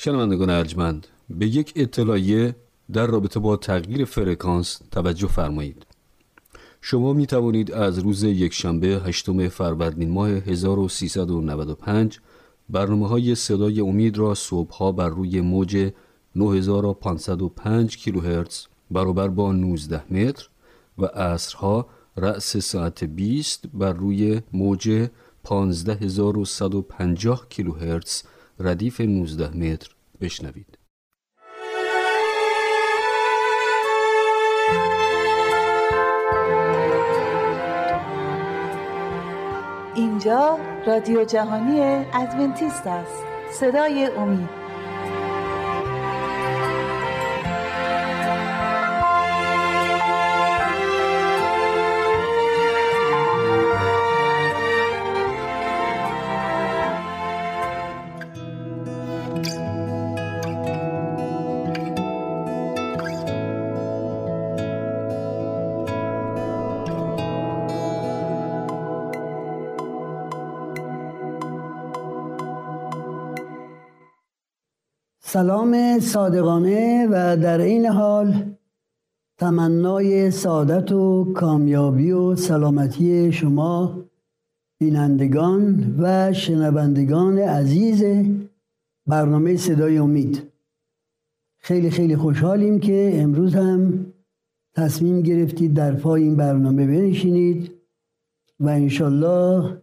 شنوندگان ارجمند، به یک اطلاعیه در رابطه با تغییر فرکانس توجه فرمایید. شما می توانید از روز یکشنبه 8 فروردین ماه 1395 برنامه های صدای امید را صبحها بر روی موج 9505 کیلوهرتز برابر با 19 متر و عصرها رأس ساعت 20 بر روی موج 15150 کیلوهرتز ردیف 19 متر بشنوید. اینجا رادیو جهانی ادونتیست است. صدای امید. سلام صادقانه و در این حال تمنای سعادت و کامیابی و سلامتی شما بینندگان و شنوندگان عزیز برنامه صدای امید. خیلی خوشحالیم که امروز هم تصمیم گرفتید در پای این برنامه بنشینید و انشالله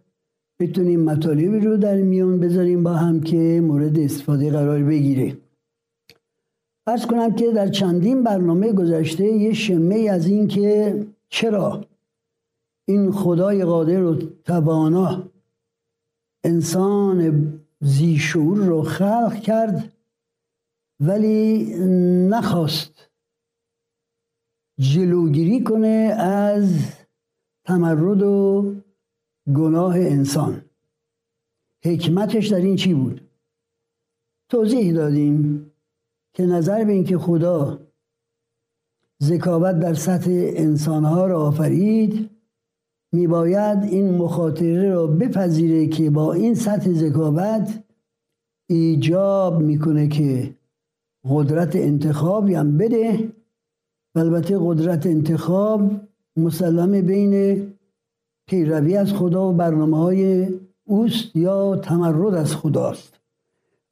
بتونیم مطالبی رو در میون بذاریم با هم که مورد استفاده قرار بگیره. عرض کنم که در چندین برنامه گذشته یه شمه از این که چرا این خدای قادر و توانا انسان ذی‌شعور رو خلق کرد ولی نخواست جلوگیری کنه از تمرد و گناه انسان، حکمتش در این چی بود؟ توضیح دادیم که نظر به این که خدا ذکاوت در سطح انسانها را آفرید، میباید این مخاطره را بپذیره که با این سطح ذکاوت ایجاب میکنه که قدرت انتخابی هم بده. البته قدرت انتخاب مسلمه بین پیروی از خدا و برنامه‌های اوست یا تمرد از خداست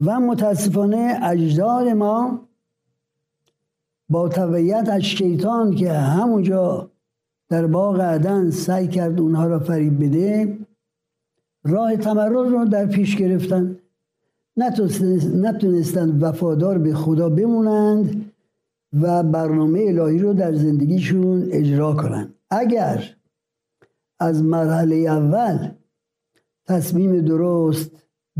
و متاسفانه اجداد ما با تبعیت از شیطان که همونجا در باغ عدن سعی کرد اونها را فریب بده، راه تمرد رو در پیش گرفتن، نتونستن وفادار به خدا بمونند و برنامه الهی رو در زندگیشون اجرا کنند. اگر از مرحله اول تصمیم درست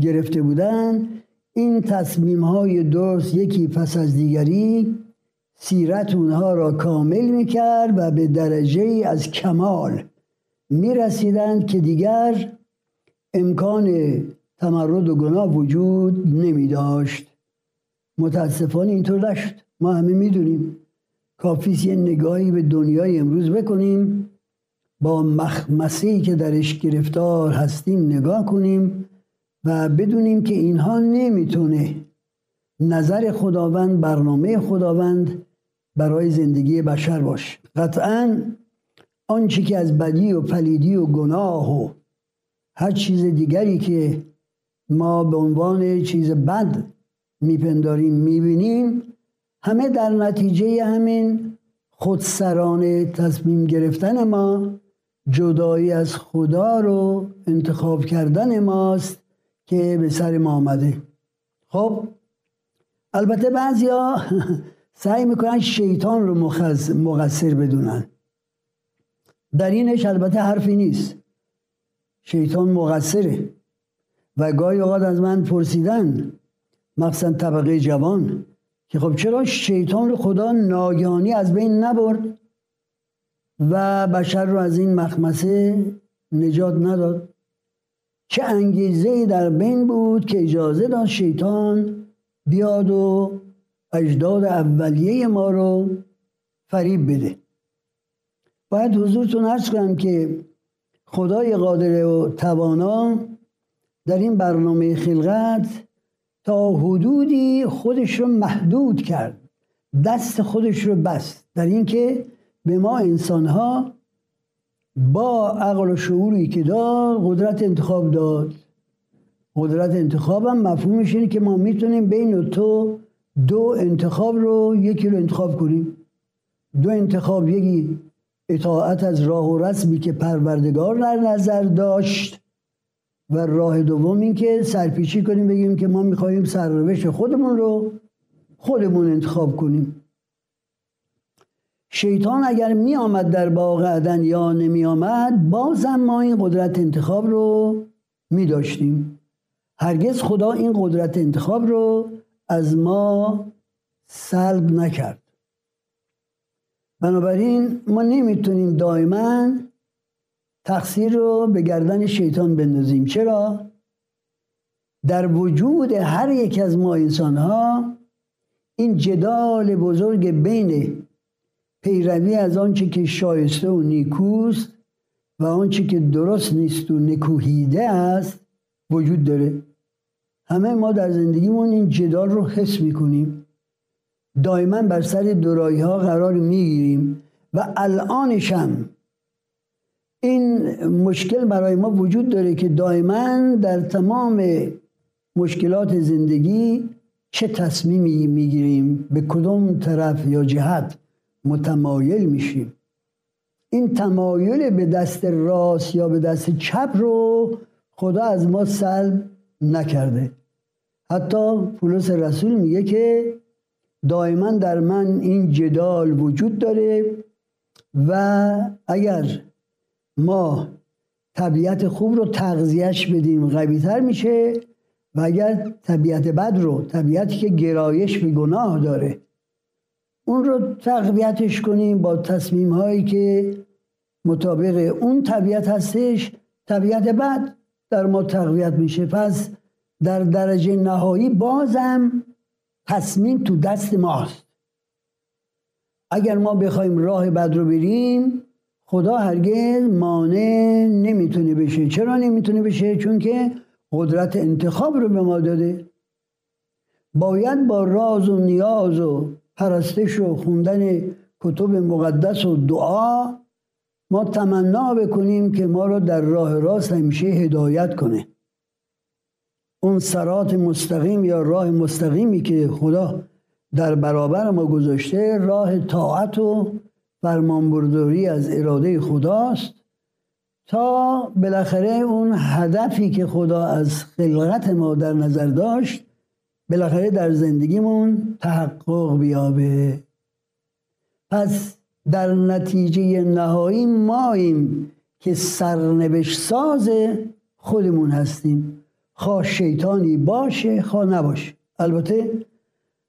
گرفته بودن، این تصمیم‌های درست یکی پس از دیگری سیرت اونها را کامل می‌کرد و به درجه‌ای از کمال می‌رسیدند که دیگر امکان تمرد و گناه وجود نمی‌داشت. متأسفانه اینطور نشد. ما همه می‌دونیم، کافیه یه نگاهی به دنیای امروز بکنیم، با مخمصه‌ای که درش گرفتار هستیم نگاه کنیم و بدونیم که اینها نمیتونه نظر خداوند، برنامه خداوند برای زندگی بشر باشه. قطعاً آنچه که از بدی و پلیدی و گناه و هر چیز دیگری که ما به عنوان چیز بد میپنداریم میبینیم، همه در نتیجه همین خودسرانه تصمیم گرفتن ما، جدایی از خدا رو انتخاب کردن ماست که به سر ما آمده. خب البته بعضیا سعی میکنن شیطان رو مقصر بدونن. در اینش البته حرفی نیست، شیطان مقصره و گاهی اوقات از من پرسیدن، مخصوصا طبقه جوان، که خب چرا شیطان رو خدا ناگهانی از بین نبرد و بشر رو از این مخمصه نجات نداد؟ چه انگیزه‌ای در بین بود که اجازه داد شیطان بیاد و اجداد اولیه ما رو فریب بده؟ باید حضورتون عرض کنم که خدای قادر و توانا در این برنامه خلقت تا حدودی خودش رو محدود کرد، دست خودش رو بست در اینکه به ما انسانها با عقل و شعوری که داد قدرت انتخاب داد. قدرت انتخاب هم مفهومش اینه که ما میتونیم بین تو دو انتخاب رو، یکی رو انتخاب کنیم، دو انتخاب، یکی اطاعت از راه و رسمی که پروردگار در نظر داشت و راه دوم این که سرپیچی کنیم، بگیم که ما میخواییم سرنوشت خودمون رو خودمون انتخاب کنیم. شیطان اگر می آمد در باغ عدن یا نمی آمد، بازم ما این قدرت انتخاب رو می داشتیم. هرگز خدا این قدرت انتخاب رو از ما سلب نکرد. بنابراین ما نمیتونیم دائما تقصیر رو به گردن شیطان بندازیم. چرا؟ در وجود هر یک از ما انسانها این جدال بزرگ بین پیروی از آنچه که شایسته و نیکوست و آنچه که درست نیست و نکوهیده است وجود داره. همه ما در زندگیمون این جدال رو حس میکنیم، دائما بر سر دورایی ها قرار میگیریم و الانش هم این مشکل برای ما وجود داره که دائما در تمام مشکلات زندگی چه تصمیمی میگیریم، به کدوم طرف یا جهت متمایل میشیم. این تمایل به دست راست یا به دست چپ رو خدا از ما سلب نکرده. حتی پولس رسول میگه که دائما در من این جدال وجود داره و اگر ما طبیعت خوب رو تغذیهش بدیم قوی‌تر میشه و اگر طبیعت بد رو، طبیعتی که گرایش به گناه داره، اون رو تقویتش کنیم با تصمیم هایی که مطابق اون طبیعت هستش، طبیعت بد در ما تقویت میشه. پس در درجه نهایی بازم تصمیم تو دست ماست. اگر ما بخوایم راه بد رو بریم، خدا هرگز مانع نمیتونه بشه. چرا نمیتونه بشه؟ چون که قدرت انتخاب رو به ما داده. باید با راز و نیاز و پرستش و خوندن کتب مقدس و دعا ما تمنا بکنیم که ما رو در راه راست همیشه هدایت کنه. اون صراط مستقیم یا راه مستقیمی که خدا در برابر ما گذاشته، راه طاعت و فرمانبرداری از اراده خداست تا بالاخره اون هدفی که خدا از خلقت ما در نظر داشت بالاخره در زندگیمون تحقق بیابه. پس در نتیجه نهایی ماییم که سرنوشت ساز خودمون هستیم، خواه شیطانی باشه خواه نباشه. البته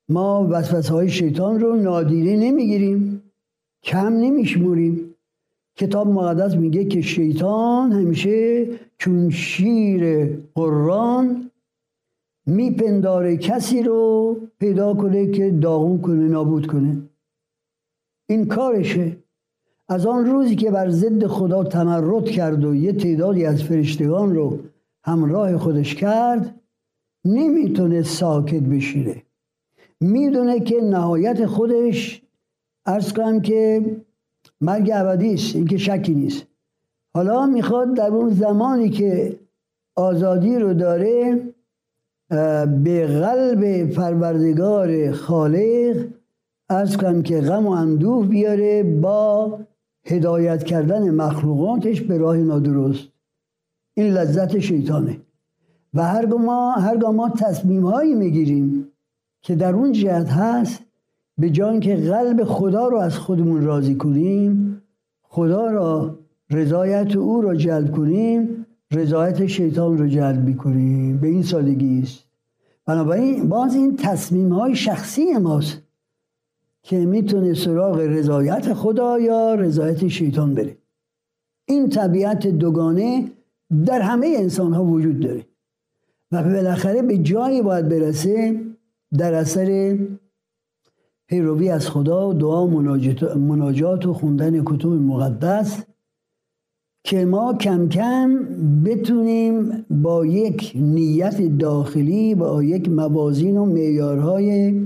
ما وسوسه‌های شیطان رو نادیده نمیگیریم، کم نمیشموریم. کتاب مقدس میگه که شیطان همیشه چون شیر قران میپنداره کسی رو پیدا کنه که داغون کنه، نابود کنه. این کارشه. از آن روزی که بر ضد خدا تمرد کرد و یه تعدادی از فرشتگان رو همراه خودش کرد، نمیتونه ساکت بشینه. میدونه که نهایت خودش، عرض کنم که مرگ ابدی است، این که شکی نیست. حالا میخواد در اون زمانی که آزادی رو داره به قلب پروردگار خالق، عرض کنم که غم و اندوه بیاره با هدایت کردن مخلوقاتش به راه نادرست. این لذت شیطانه. و هرگاه ما تصمیم هایی میگیریم که در اون جهت هست، به جای اینکه قلب خدا رو از خودمون راضی کنیم، خدا را، رضایت او را جلب کنیم، رضایت شیطان رو جلب می‌کنیم. به این سادگی است. بنابراین باز این تصمیم‌های شخصی ماست که میتونه سراغ رضایت خدا یا رضایت شیطان بره. این طبیعت دوگانه در همه انسان‌ها وجود داره و بالاخره به جایی باید برسه در اثر پیروی از خدا و دعا و مناجات و خوندن کتب مقدس که ما کم کم بتونیم با یک نیت داخلی با یک موازین و معیارهای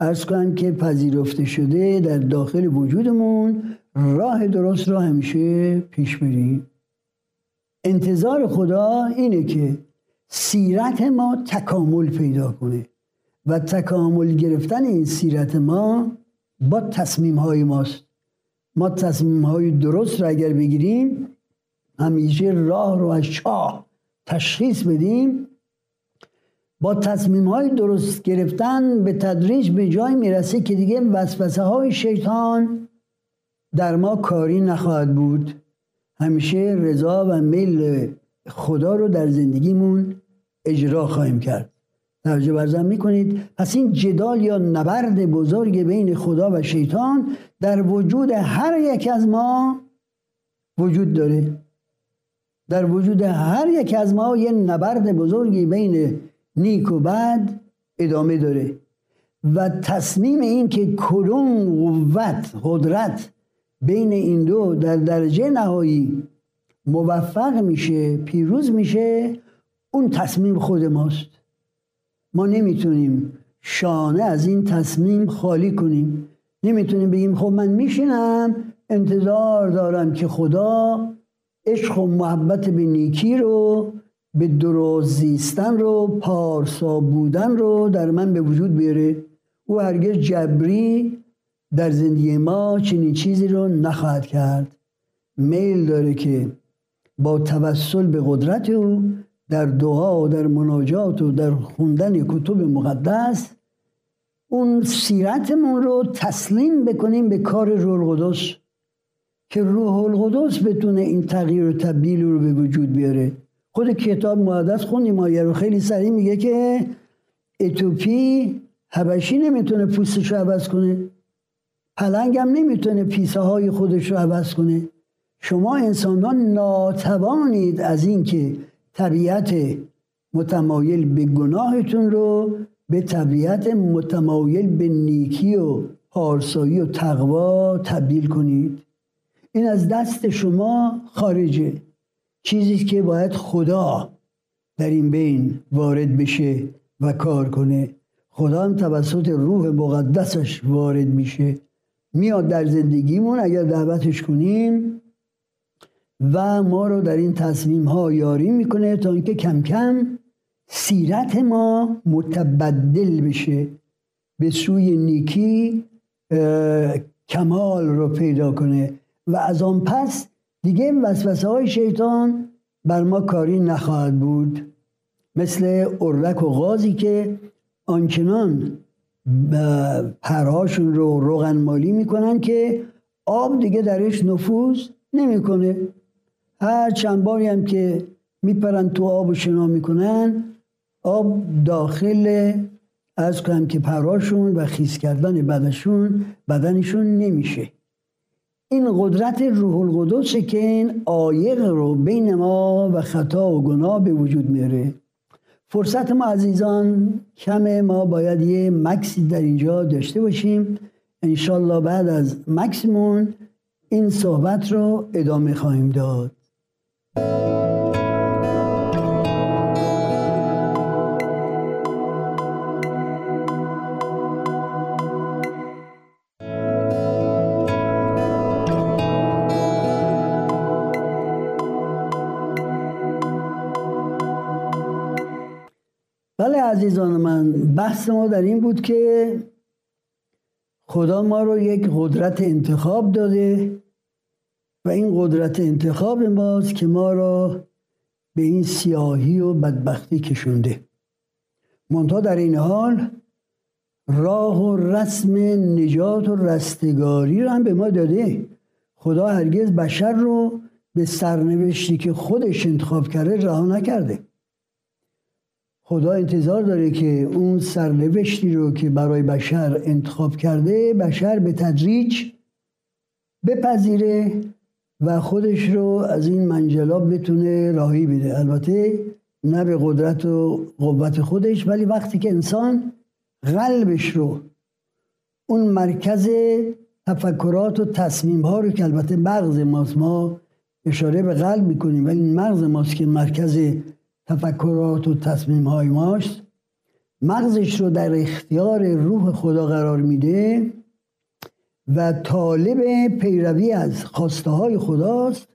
عرض کنم که پذیرفته شده در داخل وجودمون راه درست رو همیشه پیش بریم. انتظار خدا اینه که سیرت ما تکامل پیدا کنه و تکامل گرفتن این سیرت ما با تصمیم‌های ماست. ما تصمیم‌های درست رو اگر بگیریم، همیشه راه رو از شاه تشخیص بدیم، با تصمیم‌های درست گرفتن به تدریج به جای میرسه که دیگه وسوسه‌های شیطان در ما کاری نخواهد بود. همیشه رضا و میل خدا رو در زندگیمون اجرا خواهیم کرد. توجه برزن میکنید؟ پس این جدال یا نبرد بزرگ بین خدا و شیطان در وجود هر یک از ما وجود داره. در وجود هر یک از ما یه نبرد بزرگی بین نیک و بد ادامه داره و تصمیم این که کدوم قوت قدرت بین این دو در درجه نهایی موفق میشه، پیروز میشه، اون تصمیم خود ماست. ما نمیتونیم شانه از این تصمیم خالی کنیم. نمیتونیم بگیم خب من میشینم انتظار دارم که خدا عشق و محبت به نیکی رو، به درست زیستن رو، پارسا بودن رو در من به وجود بیاره. او هرگز جبری در زندگی ما چنین چیزی رو نخواهد کرد. میل داره که با توسل به قدرت او در دعا و در مناجات و در خوندن کتب مقدس اون سیرتمون رو تسلیم بکنیم به کار روح القدس، که روح القدس بتونه این تغییر و تبدیل رو به وجود بیاره. خود کتاب مقدس خوندیم، آیه رو خیلی صریح میگه که اتیوپی حبشی نمیتونه پوستش رو عوض کنه، پلنگ هم نمیتونه پیسه های خودش رو عوض کنه. شما انسانان ناتوانید از این که طبیعت متمایل به گناهتون رو به طبیعت متمایل به نیکی و پارسایی و تقوا تبدیل کنید. این از دست شما خارجه. چیزی که باید خدا در این بین وارد بشه و کار کنه. خدا هم توسط روح مقدسش وارد میشه، میاد در زندگیمون اگر دعوتش کنیم و ما رو در این تصمیم ها یاری میکنه تا اینکه کم کم سیرت ما متبدل بشه، به سوی نیکی کمال رو پیدا کنه و از آن پس دیگه وسوسه های شیطان بر ما کاری نخواهد بود. مثل اردک و غازی که آنچنان پرهاشون رو روغن مالی میکنن که آب دیگه درش نفوذ نمیکنه. هر چند باری هم که میپرن تو آب و شنا میکنن، آب داخل از کنم که پراشون و خیس کردن بدنشون نمیشه. این قدرت روح القدسه که این عایق رو بین ما و خطا و گناه به وجود میاره. فرصت ما عزیزان کمه، ما باید یه مکسی در اینجا داشته باشیم. انشالله بعد از مکسمون این صحبت رو ادامه خواهیم داد. بله عزیزان من، بحث ما در این بود که خدا ما رو یک قدرت انتخاب داده و این قدرت انتخاب ماست که ما را به این سیاهی و بدبختی کشونده. منتها در این حال راه و رسم نجات و رستگاری رو هم به ما داده. خدا هرگز بشر رو به سرنوشتی که خودش انتخاب کرده رها نکرده. خدا انتظار داره که اون سرنوشتی رو که برای بشر انتخاب کرده بشر به تدریج بپذیره و خودش رو از این منجلاب بتونه راهی بده. البته نه به قدرت و قوت خودش، ولی وقتی که انسان قلبش رو، اون مرکز تفکرات و تصمیم‌ها رو که البته مغز ماست، ما اشاره به قلب میکنیم ولی مغز ماست که مرکز تفکرات و تصمیم‌های ماست، مغزش رو در اختیار روح خدا قرار میده و طالب پیروی از خواسته های خداست.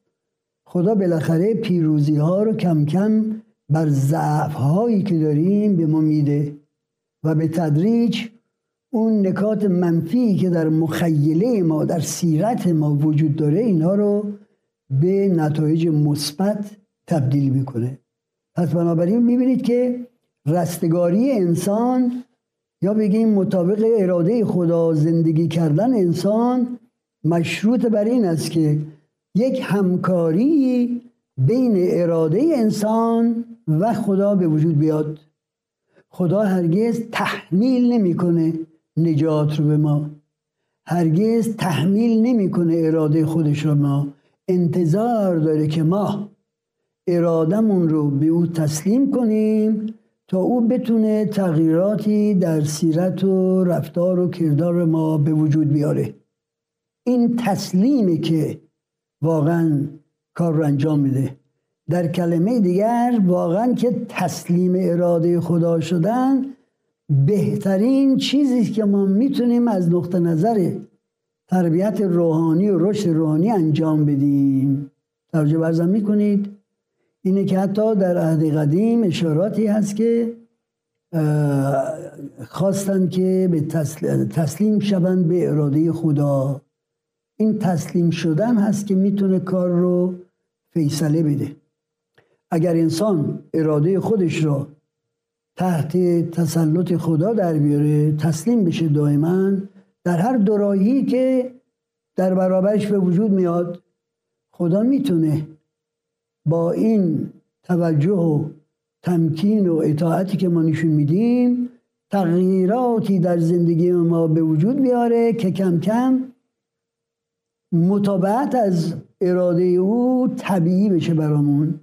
خدا بالاخره پیروزی ها رو کم کم بر ضعف هایی که داریم به ما میده و به تدریج اون نکات منفی که در مخیله ما، در سیرت ما وجود داره، اینا رو به نتایج مثبت تبدیل میکنه. پس بنابراین میبینید که رستگاری انسان، یا بگیم مطابق اراده خدا زندگی کردن انسان، مشروط بر این است که یک همکاری بین اراده انسان و خدا به وجود بیاد. خدا هرگز تحمیل نمیکنه نجات رو به ما، هرگز تحمیل نمیکنه اراده خودش رو ما، انتظار داره که ما ارادمون رو به او تسلیم کنیم تا او بتونه تغییراتی در سیرت و رفتار و کردار ما به وجود بیاره. این تسلیمی که واقعا کار رو انجام میده. در کلمه دیگر واقعا که تسلیم اراده خدا شدن بهترین چیزی که ما میتونیم از نقطه نظر تربیت روحانی و رشد روحانی انجام بدیم. توجه برزن میکنید؟ اینه که حتی در عهد قدیم اشاراتی هست که خواستن که به تسلیم شوند به اراده خدا. این تسلیم شدن هست که میتونه کار رو فیصله بده. اگر انسان اراده خودش رو تحت تسلط خدا در بیاره، تسلیم بشه دائما در هر دوراهی که در برابرش به وجود میاد، خدا میتونه با این توجه و تمکین و اطاعتی که ما نشون میدیم تغییراتی در زندگی ما به وجود بیاره که کم کم مطابقت از اراده او طبیعی بشه برامون.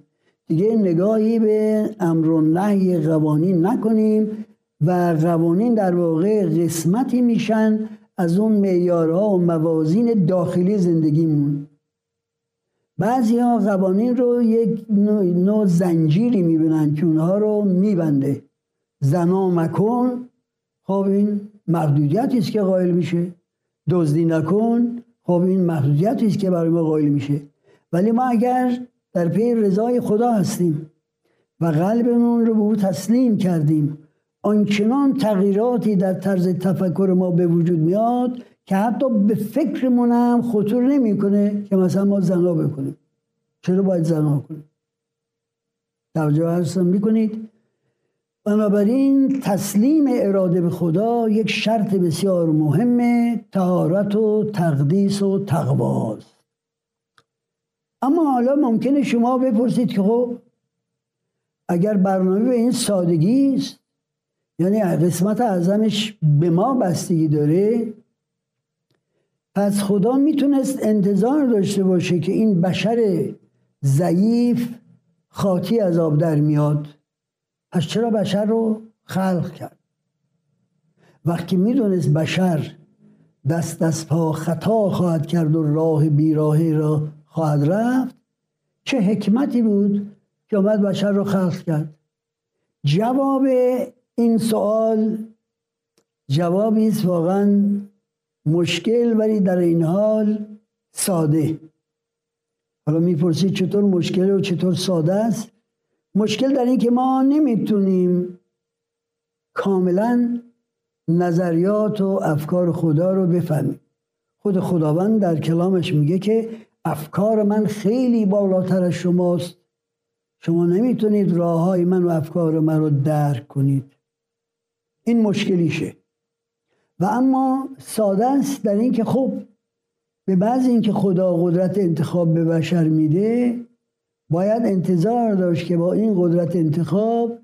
دیگه نگاهی به امر و نهی قوانین نکنیم و قوانین در واقع قسمتی میشن از اون معیارها و موازین داخلی زندگیمون. بعضی ها قوانین رو یک نوع زنجیری میبینن که اونها رو میبنده. زنا مکن، خب این محدودیتی است که قائل میشه. دزدی نکن، خب این محدودیتی است که برای ما قائل میشه. ولی ما اگر در پی رضای خدا هستیم و قلبمون رو به او تسلیم کردیم، آنچنان تغییراتی در طرز تفکر ما به وجود میاد که حتی به فکرمون هم خطور نمیکنه که مثلا ما زنا بکنیم. چرا باید زنا کنیم؟ توجه هستم میکنید؟ بنابراین تسلیم اراده به خدا یک شرط بسیار مهمه، طهارت و تقدیس و تقواست. اما حالا ممکنه شما بپرسید که خب اگر برنامه به این سادگی است، یعنی قسمت اعظمش به ما بستگی داره، پس خدا میتونست انتظار داشته باشه که این بشر ضعیف خاطی از آب در میاد، پس چرا بشر رو خلق کرد؟ وقتی میدونست بشر دست از پا خطا خواهد کرد و راه بیراهی را خواهد رفت، چه حکمتی بود که آمد بشر رو خلق کرد؟ جواب این سوال جوابی است واقعا مشکل، ولی در این حال ساده. حالا میپرسید چطور مشکل و چطور ساده است؟ مشکل در این که ما نمیتونیم کاملا نظریات و افکار خدا رو بفهمیم. خود خداوند در کلامش میگه که افکار من خیلی بالاتر از شماست، شما نمیتونید راه های من و افکار من رو درک کنید. این مشکلیشه. و اما ساده است در این که خب به بعض این که خدا قدرت انتخاب به بشر میده، باید انتظار داشت که با این قدرت انتخاب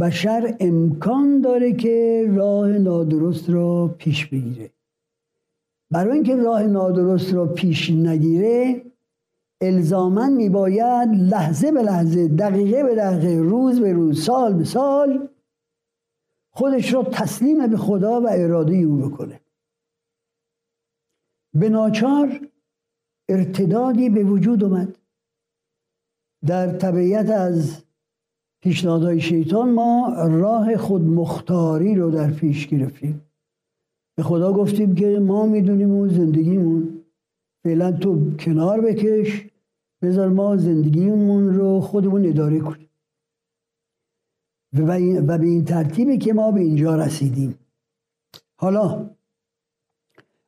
بشر امکان داره که راه نادرست را پیش بگیره. برای اینکه راه نادرست را پیش نگیره، الزاماً میباید لحظه به لحظه، دقیقه به دقیقه، روز به روز، سال به سال خودش رو تسلیم به خدا و اراده او بکنه. به ناچار ارتدادی به وجود اومد. در تبعیت از پیشنهادهای شیطان ما راه خودمختاری رو در پیش گرفتیم. به خدا گفتیم که ما میدونیم و زندگیمون، فعلا تو کنار بکش، بذار ما زندگیمون رو خودمون اداره کنیم. و به این ترتیبی که ما به اینجا رسیدیم. حالا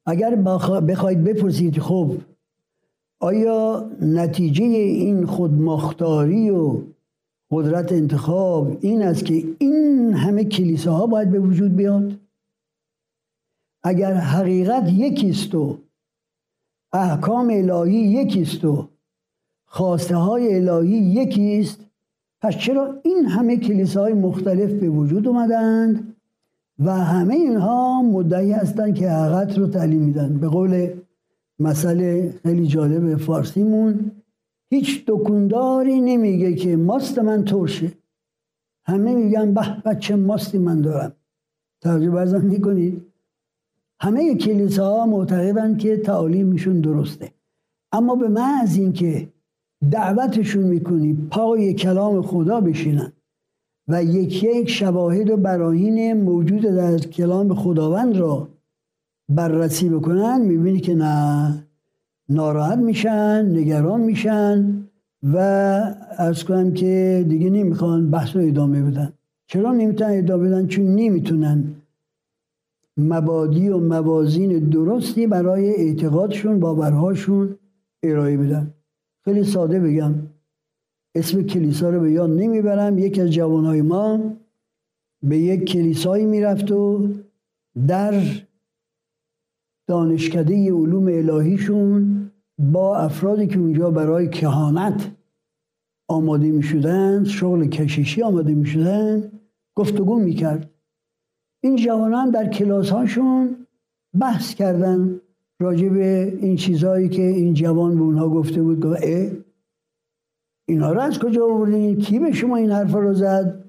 اگر بخواید بپرسید خب آیا نتیجه این خودمختاری و قدرت انتخاب این است که این همه کلیساها باید به وجود بیاد؟ اگر حقیقت یکیست و احکام الهی یکیست و خواسته های الهی یکیست، پس چرا این همه کلیساهای مختلف به وجود اومدند و همه اینها مدعی هستند که حقیقت رو تعلیم میدن؟ به قول مسئله خیلی جالب فارسیمون، هیچ دکانداری نمیگه که ماست من ترشه، همه میگن به چه ماستی من دارم. ترجمه برزن میکنید. همه کلیساها معتقدن که تعالیمشون درسته، اما به محض اینکه دعوتشون میکنی پای کلام خدا بشینن و یک شواهد و براهین موجود در کلام خداوند را بررسی بکنن، میبینی که نه، ناراحت میشن، نگران میشن و عرض کنم که دیگه نمیخوان بحث رو ادامه بدن. چرا نمیتونن ادامه بدن؟ چون نمیتونن مبادی و موازین درستی برای اعتقادشون، باورهاشون ارائه بدن. خیلی ساده بگم، اسم کلیسا رو به یاد نمیبرم، یکی از جوانای ما به یک کلیسایی میرفت و در دانشکده علوم الهیشون با افرادی که اونجا برای کهانت آماده میشدن، شغل کشیشی آماده میشدن، گفتگو میکرد. این جوانان در کلاسهاشون بحث کردن راجع به این چیزهایی که این جوان به اونها گفته بود. گفت اینا را از کجا آوردین؟ کی به شما این حرف رو زد؟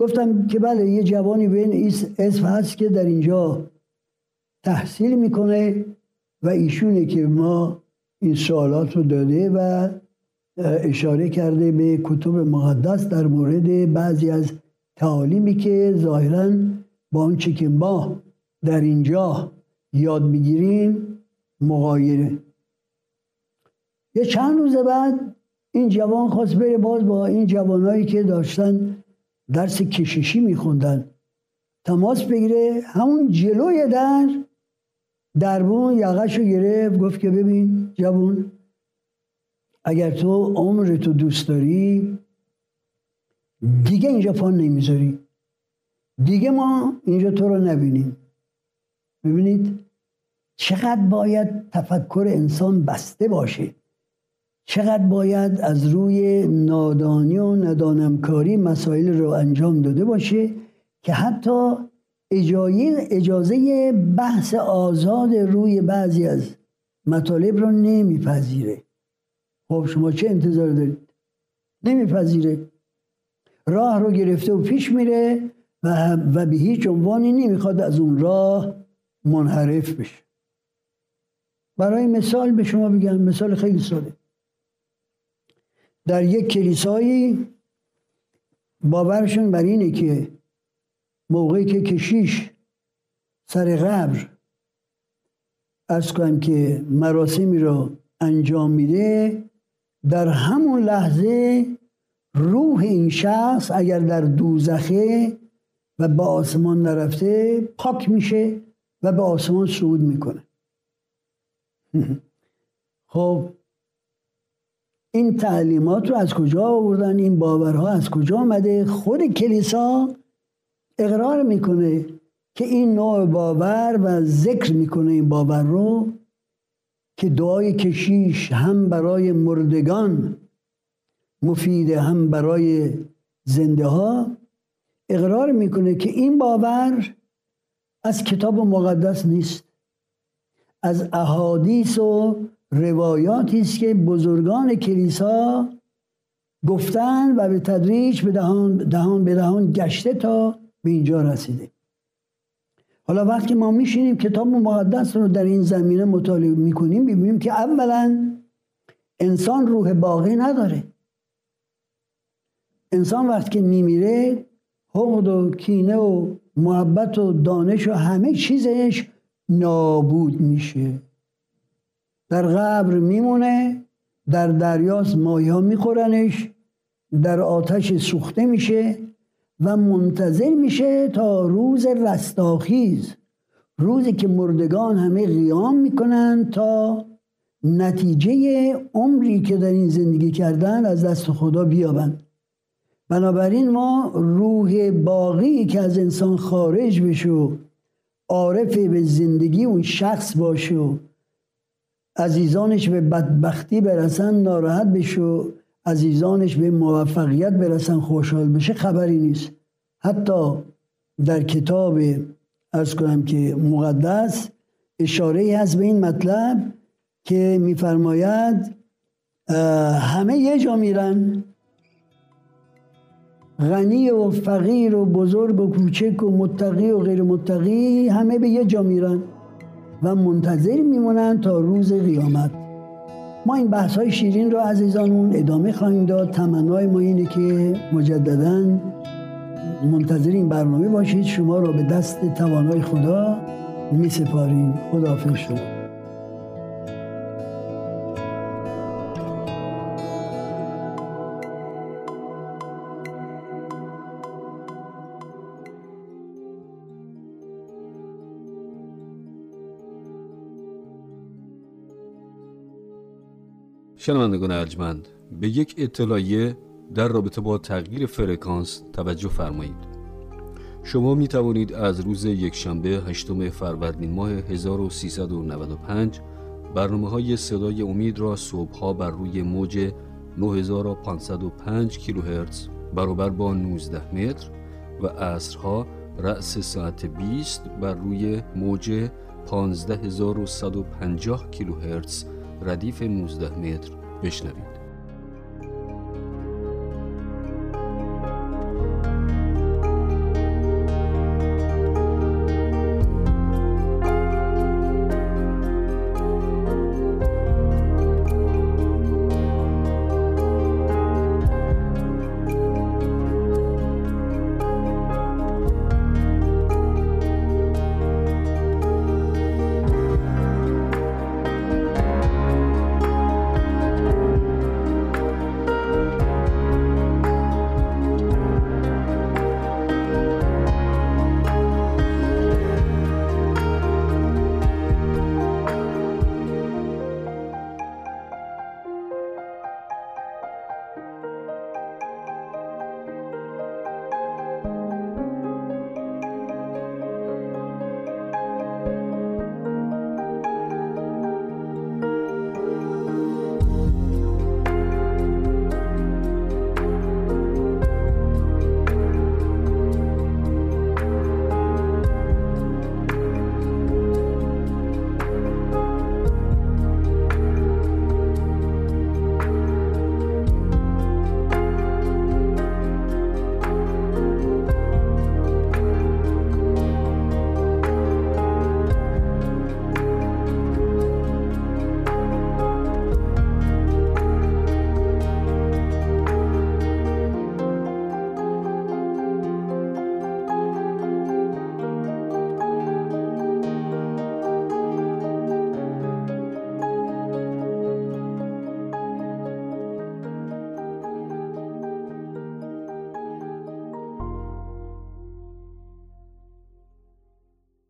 گفتم که بله، یه جوانی به این اسم هست که در اینجا تحصیل میکنه و ایشونه که ما این سوالات رو داده و اشاره کرده به کتب مقدس در مورد بعضی از تعالیمی که ظاهراً با اون چی که ما در اینجا یاد میگیریم مغایره. یه چند روز بعد این جوان خواست بره باز با این جوانایی که داشتن درس کشیشی میخوندن تماس بگیره. همون جلوی دربون یقه‌شو گرفت، گفت که ببین جوان، اگر تو عمرتو دوست داری دیگه اینجا پا نمیذاری، دیگه ما اینجا تو رو نبینیم. ببینید چقدر باید تفکر انسان بسته باشه، چقدر باید از روی نادانی و ندانمکاری مسائل رو انجام داده باشه که حتی اجازه بحث آزاد روی بعضی از مطالب رو نمیپذیره. خب شما چه انتظار دارید؟ نمیپذیره، راه رو گرفته و پیش میره و به هیچ عنوانی نمیخواد از اون راه منحرف بشه. برای مثال به شما بگم، مثال خیلی ساده. در یک کلیسایی باورشون بر اینه که موقعی که کشیش سر قبر عرض کنم که مراسمی رو انجام میده، در همون لحظه روح این شخص اگر در دوزخه و به آسمان نرفته پاک میشه و به آسمان صعود میکنه. خب این تعلیمات رو از کجا آوردن؟ این باورها از کجا آمده؟ خود کلیسا اقرار میکنه که این نوع باور و ذکر میکنه این باور رو که دعای کشیش هم برای مردگان مفیده هم برای زنده ها. اقرار میکنه که این باور از کتاب مقدس نیست، از احادیث و روایاتی است که بزرگان کلیسا گفتن و به تدریج به دهان گشته تا به اینجا رسیده. حالا وقتی ما میشینیم کتاب مقدس رو در این زمینه مطالعه میکنیم، میبینیم که اولا انسان روح باقی نداره، انسان وقتی که میمیره حقد و کینه و محبت و دانش و همه چیزش نابود میشه، در قبر میمونه، در دریاست ماهی ها میخورنش، در آتش سوخته میشه و منتظر میشه تا روز رستاخیز، روزی که مردگان همه قیام میکنن تا نتیجه عمری که در این زندگی کردن از دست خدا بیابند. بنابراین ما روح باقی که از انسان خارج بشه، عارف به زندگی اون شخص باشه، عزیزانش به بدبختی برسن ناراحت بشه، عزیزانش به موفقیت برسن خوشحال بشه، خبری نیست. حتی در کتاب عرض کنم که مقدس اشاره‌ای هست به این مطلب که می‌فرماید همه یه جا میرن، غنی و فقیر و بزرگ و کوچک و متقی و غیر متقی همه به یه جا میرن و منتظر میمونن تا روز قیامت. ما این بحث های شیرین رو عزیزانمون ادامه خواهیم داد. تمنای ما اینه که مجدداً منتظر این برنامه باشید. شما رو به دست توانای خدا میسپاریم. خداحافظ شما. شنوندگان ارجمند، به یک اطلاعیه در رابطه با تغییر فرکانس توجه فرمایید. شما می توانید از روز یکشنبه 8 فروردین ماه 1395 برنامه‌های صدای امید را صبح‌ها بر روی موج 9505 کیلوهرتز برابر با 19 متر و عصرها رأس ساعت 20 بر روی موج 15150 کیلوهرتز ردیف 19 متر بشنوید.